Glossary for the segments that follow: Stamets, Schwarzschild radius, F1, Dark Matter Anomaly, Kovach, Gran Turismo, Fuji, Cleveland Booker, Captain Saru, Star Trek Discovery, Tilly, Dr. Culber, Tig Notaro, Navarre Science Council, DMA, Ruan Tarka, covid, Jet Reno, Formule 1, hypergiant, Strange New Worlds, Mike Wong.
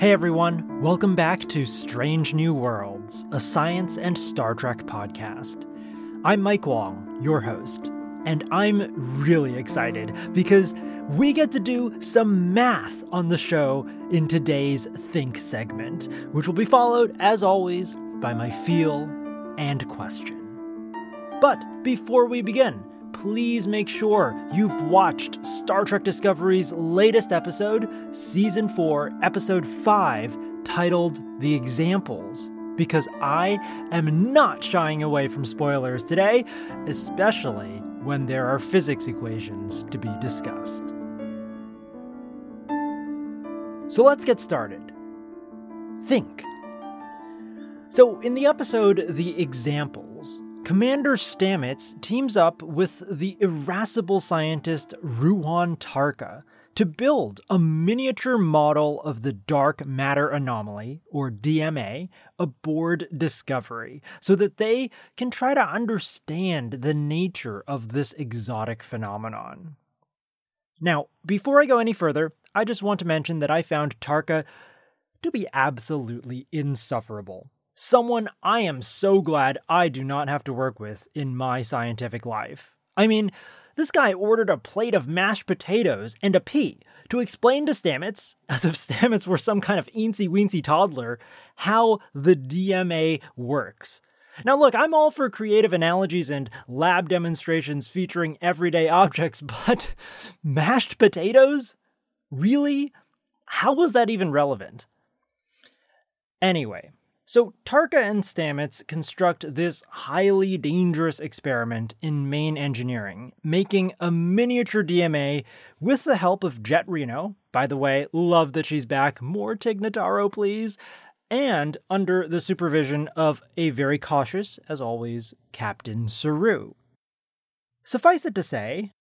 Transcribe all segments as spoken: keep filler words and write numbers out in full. Hey everyone, welcome back to Strange New Worlds, a science and Star Trek podcast. I'm Mike Wong, your host, and I'm really excited because we get to do some math on the show in today's Think segment, which will be followed, as always, by my feel and question. But before we begin, please make sure you've watched Star Trek Discovery's latest episode, Season four, Episode five, titled The Examples, because I am not shying away from spoilers today, especially when there are physics equations to be discussed. So let's get started. Think. So in the episode, The Examples, Commander Stamets teams up with the irascible scientist Ruan Tarka to build a miniature model of the Dark Matter Anomaly, or D M A, aboard Discovery, so that they can try to understand the nature of this exotic phenomenon. Now, before I go any further, I just want to mention that I found Tarka to be absolutely insufferable. Someone I am so glad I do not have to work with in my scientific life. I mean, this guy ordered a plate of mashed potatoes and a pea to explain to Stamets, as if Stamets were some kind of eensy-weensy toddler, how the D M A works. Now look, I'm all for creative analogies and lab demonstrations featuring everyday objects, but mashed potatoes? Really? How was that even relevant? Anyway. So Tarka and Stamets construct this highly dangerous experiment in main engineering, making a miniature D M A with the help of Jet Reno, by the way, love that she's back, more Tig Notaro please, and under the supervision of a very cautious, as always, Captain Saru. Suffice it to say,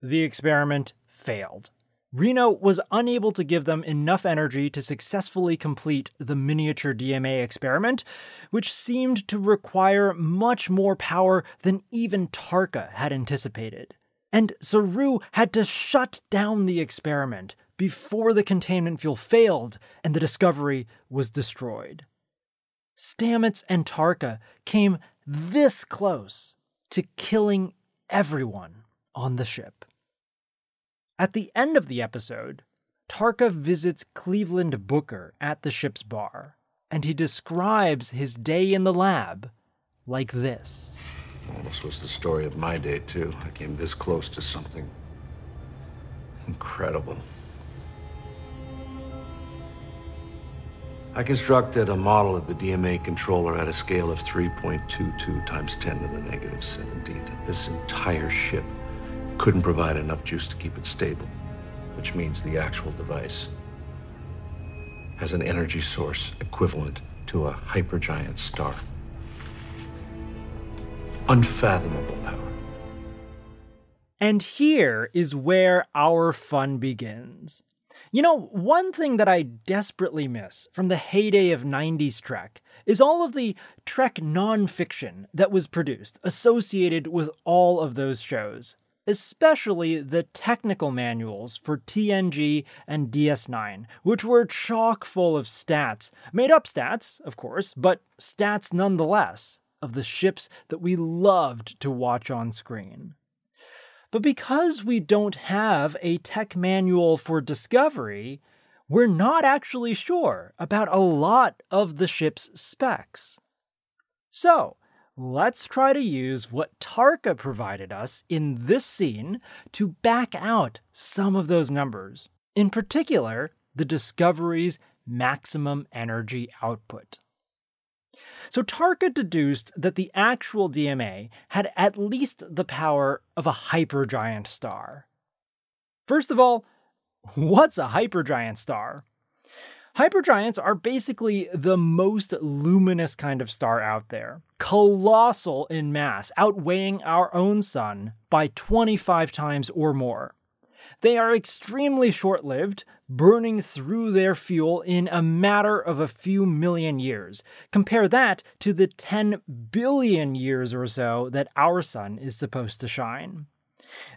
the experiment failed. Reno was unable to give them enough energy to successfully complete the miniature D M A experiment, which seemed to require much more power than even Tarka had anticipated. And Saru had to shut down the experiment before the containment fuel failed and the Discovery was destroyed. Stamets and Tarka came this close to killing everyone on the ship. At the end of the episode, Tarka visits Cleveland Booker at the ship's bar, and he describes his day in the lab like this. Well, this was the story of my day, too. I came this close to something incredible. I constructed a model of the D M A controller at a scale of three point two two times ten to the negative seventeenth. This entire ship couldn't provide enough juice to keep it stable, which means the actual device has an energy source equivalent to a hypergiant star. Unfathomable power. And here is where our fun begins. You know, one thing that I desperately miss from the heyday of nineties Trek is all of the Trek nonfiction that was produced, associated with all of those shows, especially the technical manuals for T N G and D S nine, which were chock full of stats, made up stats, of course, but stats nonetheless, of the ships that we loved to watch on screen. But because we don't have a tech manual for Discovery, we're not actually sure about a lot of the ship's specs. So, let's try to use what Tarka provided us in this scene to back out some of those numbers, in particular, the Discovery's maximum energy output. So Tarka deduced that the actual D M A had at least the power of a hypergiant star. First of all, what's a hypergiant star? Hypergiants are basically the most luminous kind of star out there, colossal in mass, outweighing our own sun by twenty-five times or more. They are extremely short-lived, burning through their fuel in a matter of a few million years. Compare that to the ten billion years or so that our sun is supposed to shine.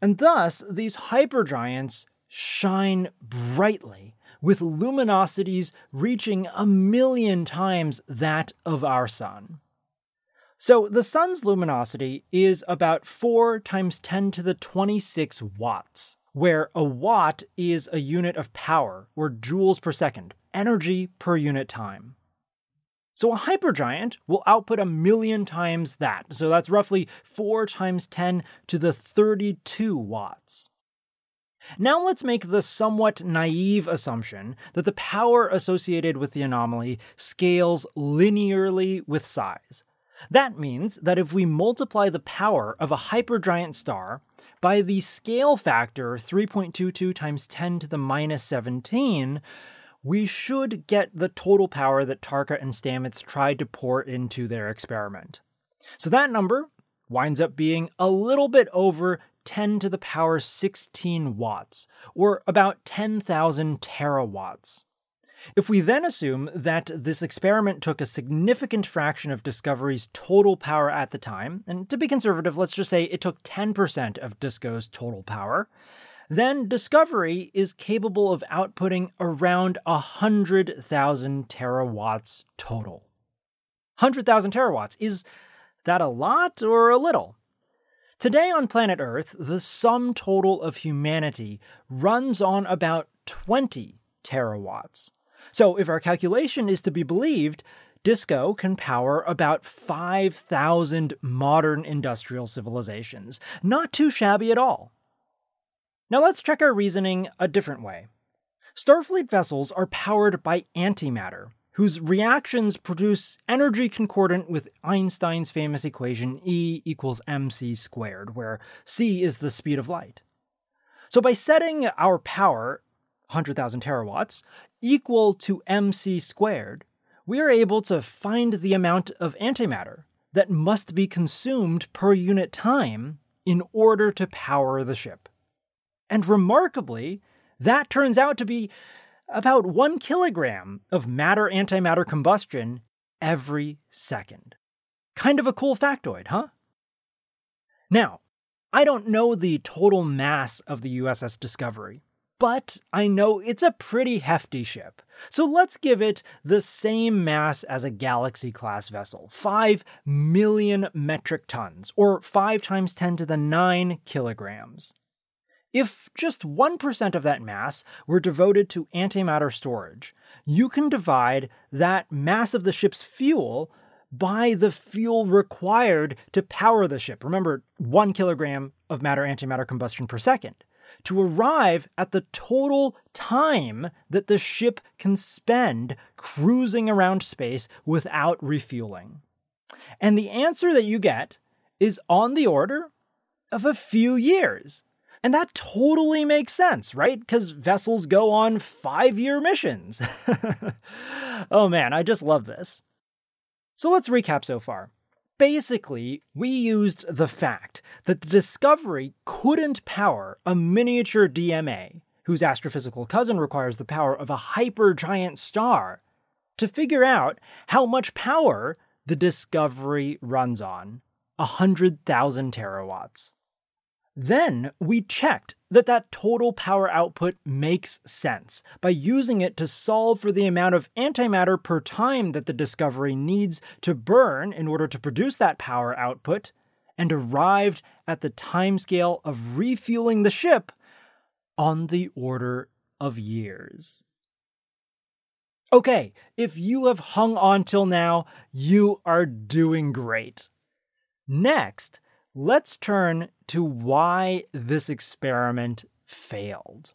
And thus, these hypergiants shine brightly, with luminosities reaching a million times that of our sun. So the sun's luminosity is about four times ten to the twenty-six watts, where a watt is a unit of power, or joules per second, energy per unit time. So a hypergiant will output a million times that, so that's roughly four times ten to the thirty-two watts. Now let's make the somewhat naive assumption that the power associated with the anomaly scales linearly with size. That means that if we multiply the power of a hypergiant star by the scale factor three point two two times ten to the minus seventeen, we should get the total power that Tarka and Stamets tried to pour into their experiment. So that number winds up being a little bit over ten to the power sixteen watts, or about ten thousand terawatts. If we then assume that this experiment took a significant fraction of Discovery's total power at the time, and to be conservative, let's just say it took ten percent of DISCO's total power, then Discovery is capable of outputting around one hundred thousand terawatts total. one hundred thousand terawatts, is that a lot or a little? Today on planet Earth, the sum total of humanity runs on about twenty terawatts. So if our calculation is to be believed, DISCO can power about five thousand modern industrial civilizations. Not too shabby at all. Now let's check our reasoning a different way. Starfleet vessels are powered by antimatter, whose reactions produce energy concordant with Einstein's famous equation E equals mc squared, where c is the speed of light. So by setting our power, one hundred thousand terawatts, equal to mc squared, we are able to find the amount of antimatter that must be consumed per unit time in order to power the ship. And remarkably, that turns out to be about one kilogram of matter-antimatter combustion every second. Kind of a cool factoid, huh? Now, I don't know the total mass of the U S S Discovery, but I know it's a pretty hefty ship. So let's give it the same mass as a galaxy-class vessel, five million metric tons, or five times ten to the nine kilograms. If just one percent of that mass were devoted to antimatter storage, you can divide that mass of the ship's fuel by the fuel required to power the ship. Remember, one kilogram of matter-antimatter combustion per second, to arrive at the total time that the ship can spend cruising around space without refueling. And the answer that you get is on the order of a few years. And that totally makes sense, right? Because vessels go on five-year missions. Oh man, I just love this. So let's recap so far. Basically, we used the fact that the Discovery couldn't power a miniature D M A, whose astrophysical cousin requires the power of a hypergiant star, to figure out how much power the Discovery runs on, one hundred thousand terawatts. Then we checked that that total power output makes sense by using it to solve for the amount of antimatter per time that the Discovery needs to burn in order to produce that power output, and arrived at the timescale of refueling the ship on the order of years. Okay, if you have hung on till now, you are doing great. Next, let's turn to why this experiment failed.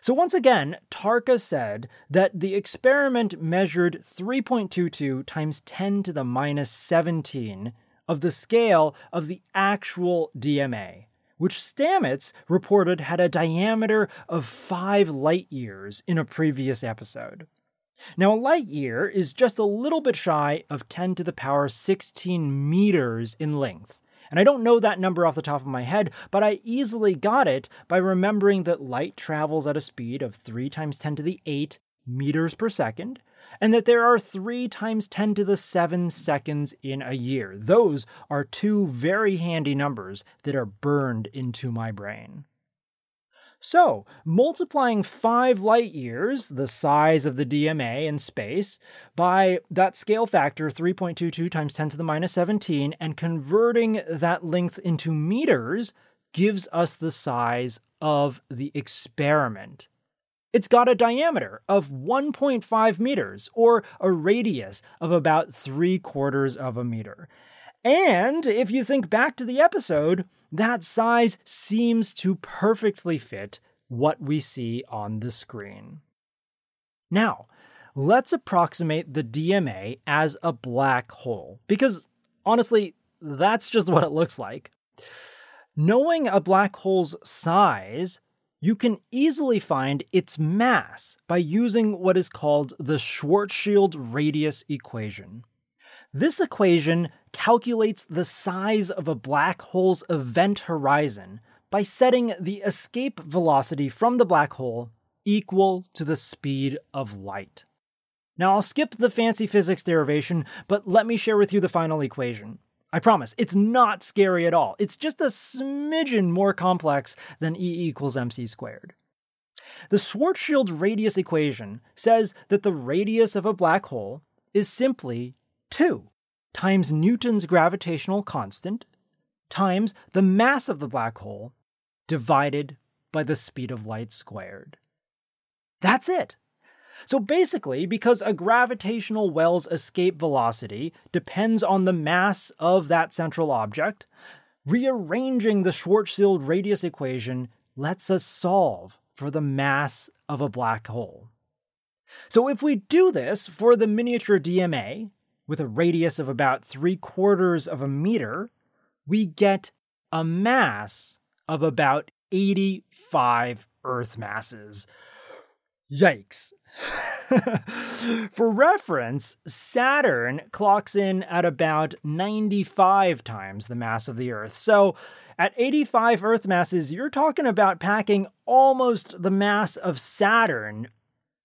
So once again, Tarka said that the experiment measured three point two two times ten to the minus seventeen of the scale of the actual D M A, which Stamets reported had a diameter of five light years in a previous episode. Now, a light year is just a little bit shy of ten to the power sixteen meters in length. And I don't know that number off the top of my head, but I easily got it by remembering that light travels at a speed of three times ten to the eight meters per second, and that there are three times ten to the seven seconds in a year. Those are two very handy numbers that are burned into my brain. So, multiplying five light years, the size of the D M A in space, by that scale factor, three point two two times ten to the minus seventeen, and converting that length into meters gives us the size of the experiment. It's got a diameter of one point five meters, or a radius of about three quarters of a meter. And if you think back to the episode, that size seems to perfectly fit what we see on the screen. Now, let's approximate the D M A as a black hole, because honestly, that's just what it looks like. Knowing a black hole's size, you can easily find its mass by using what is called the Schwarzschild radius equation. This equation calculates the size of a black hole's event horizon by setting the escape velocity from the black hole equal to the speed of light. Now, I'll skip the fancy physics derivation, but let me share with you the final equation. I promise, it's not scary at all. It's just a smidgen more complex than E equals mc squared. The Schwarzschild radius equation says that the radius of a black hole is simply two times Newton's gravitational constant times the mass of the black hole divided by the speed of light squared. That's it. So basically, because a gravitational well's escape velocity depends on the mass of that central object, rearranging the Schwarzschild radius equation lets us solve for the mass of a black hole. So if we do this for the miniature D M A, with a radius of about three quarters of a meter, we get a mass of about eighty-five Earth masses. Yikes. For reference, Saturn clocks in at about ninety-five times the mass of the Earth. So at eighty-five Earth masses, you're talking about packing almost the mass of Saturn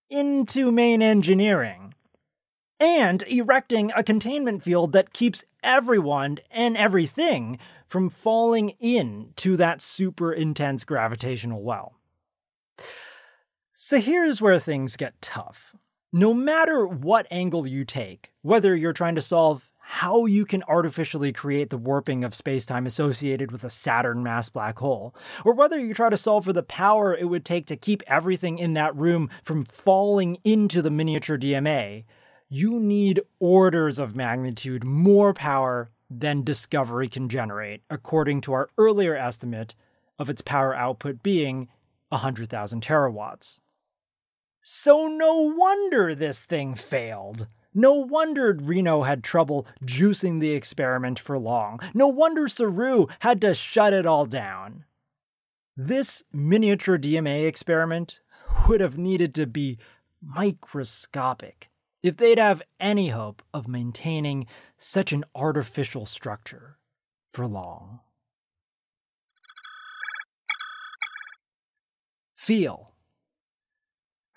into main engineering and erecting a containment field that keeps everyone and everything from falling into that super intense gravitational well. So here's where things get tough. No matter what angle you take, whether you're trying to solve how you can artificially create the warping of space-time associated with a Saturn-mass black hole, or whether you try to solve for the power it would take to keep everything in that room from falling into the miniature D M A, you need orders of magnitude more power than Discovery can generate, according to our earlier estimate of its power output being one hundred thousand terawatts. So no wonder this thing failed. No wonder Reno had trouble juicing the experiment for long. No wonder Saru had to shut it all down. This miniature D M A experiment would have needed to be microscopic if they'd have any hope of maintaining such an artificial structure for long. Feel.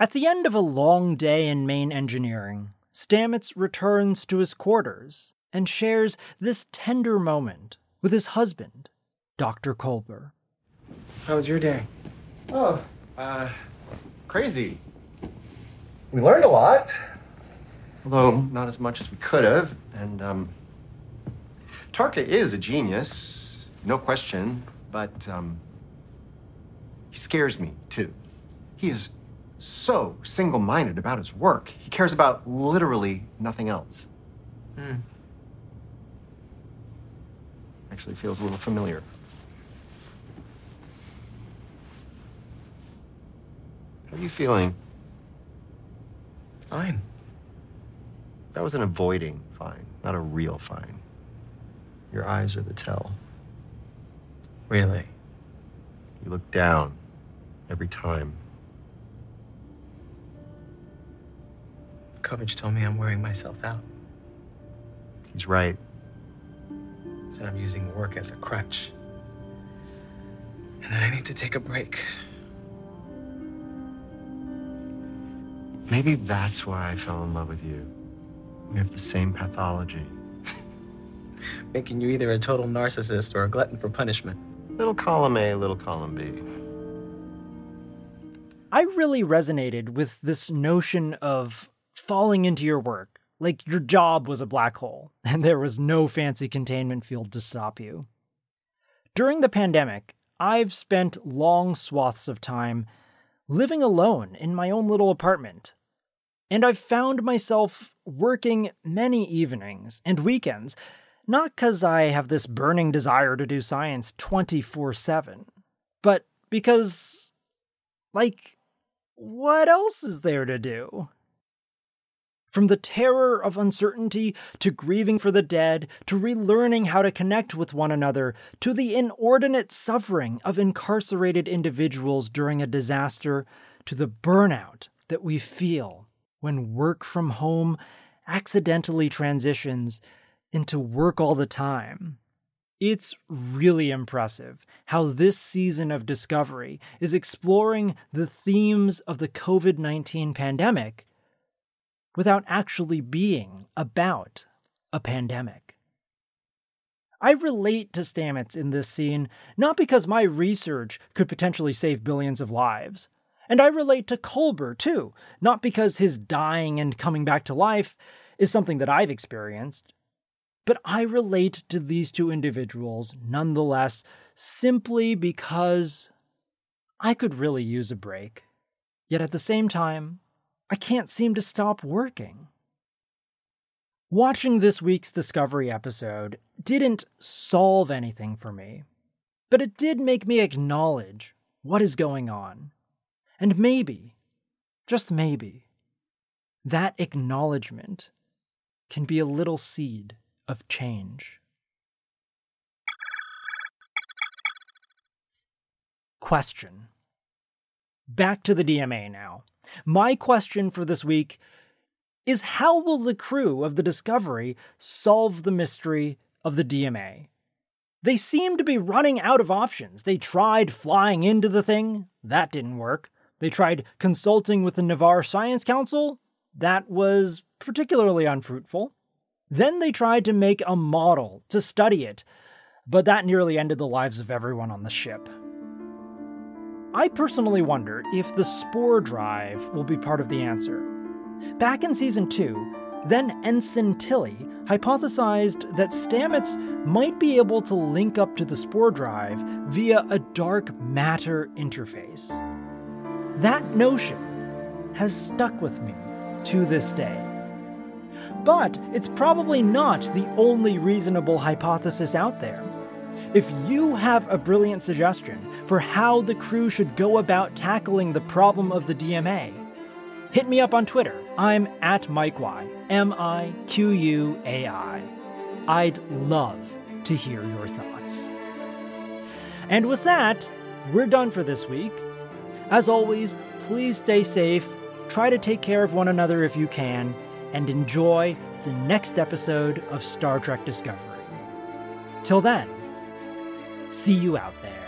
At the end of a long day in main engineering, Stamets returns to his quarters and shares this tender moment with his husband, Doctor Culber. How was your day? Oh, uh, crazy. We learned a lot. Although not as much as we could have. And um, Tarka is a genius, no question, but um, he scares me too. He is so single-minded about his work. He cares about literally nothing else. Mm. Actually feels a little familiar. How are you feeling? Fine. That was an avoiding fine, not a real fine. Your eyes are the tell. Really? You look down every time. Kovach told me I'm wearing myself out. He's right. He said I'm using work as a crutch. And that I need to take a break. Maybe that's why I fell in love with you. We have the same pathology. Making you either a total narcissist or a glutton for punishment. Little column A, little column B. I really resonated with this notion of falling into your work. Like your job was a black hole, and there was no fancy containment field to stop you. During the pandemic, I've spent long swaths of time living alone in my own little apartment. And I've found myself working many evenings and weekends, not because I have this burning desire to do science twenty-four seven, but because, like, what else is there to do? From the terror of uncertainty, to grieving for the dead, to relearning how to connect with one another, to the inordinate suffering of incarcerated individuals during a disaster, to the burnout that we feel when work from home accidentally transitions into work all the time. It's really impressive how this season of Discovery is exploring the themes of the covid nineteen pandemic without actually being about a pandemic. I relate to Stamets in this scene, not because my research could potentially save billions of lives. And I relate to Culber, too, not because his dying and coming back to life is something that I've experienced. But I relate to these two individuals, nonetheless, simply because I could really use a break. Yet at the same time, I can't seem to stop working. Watching this week's Discovery episode didn't solve anything for me, but it did make me acknowledge what is going on. And maybe, just maybe, that acknowledgement can be a little seed of change. Question. Back to the D M A now. My question for this week is, how will the crew of the Discovery solve the mystery of the D M A? They seem to be running out of options. They tried flying into the thing. That didn't work. They tried consulting with the Navarre Science Council. That was particularly unfruitful. Then they tried to make a model to study it, but that nearly ended the lives of everyone on the ship. I personally wonder if the spore drive will be part of the answer. Back in season two, then Ensign Tilly hypothesized that Stamets might be able to link up to the spore drive via a dark matter interface. That notion has stuck with me to this day. But it's probably not the only reasonable hypothesis out there. If you have a brilliant suggestion for how the crew should go about tackling the problem of the D M A, hit me up on Twitter. I'm at MikeY, M I Q U A I. I'd love to hear your thoughts. And with that, we're done for this week. As always, please stay safe, try to take care of one another if you can, and enjoy the next episode of Star Trek Discovery. Till then, see you out there.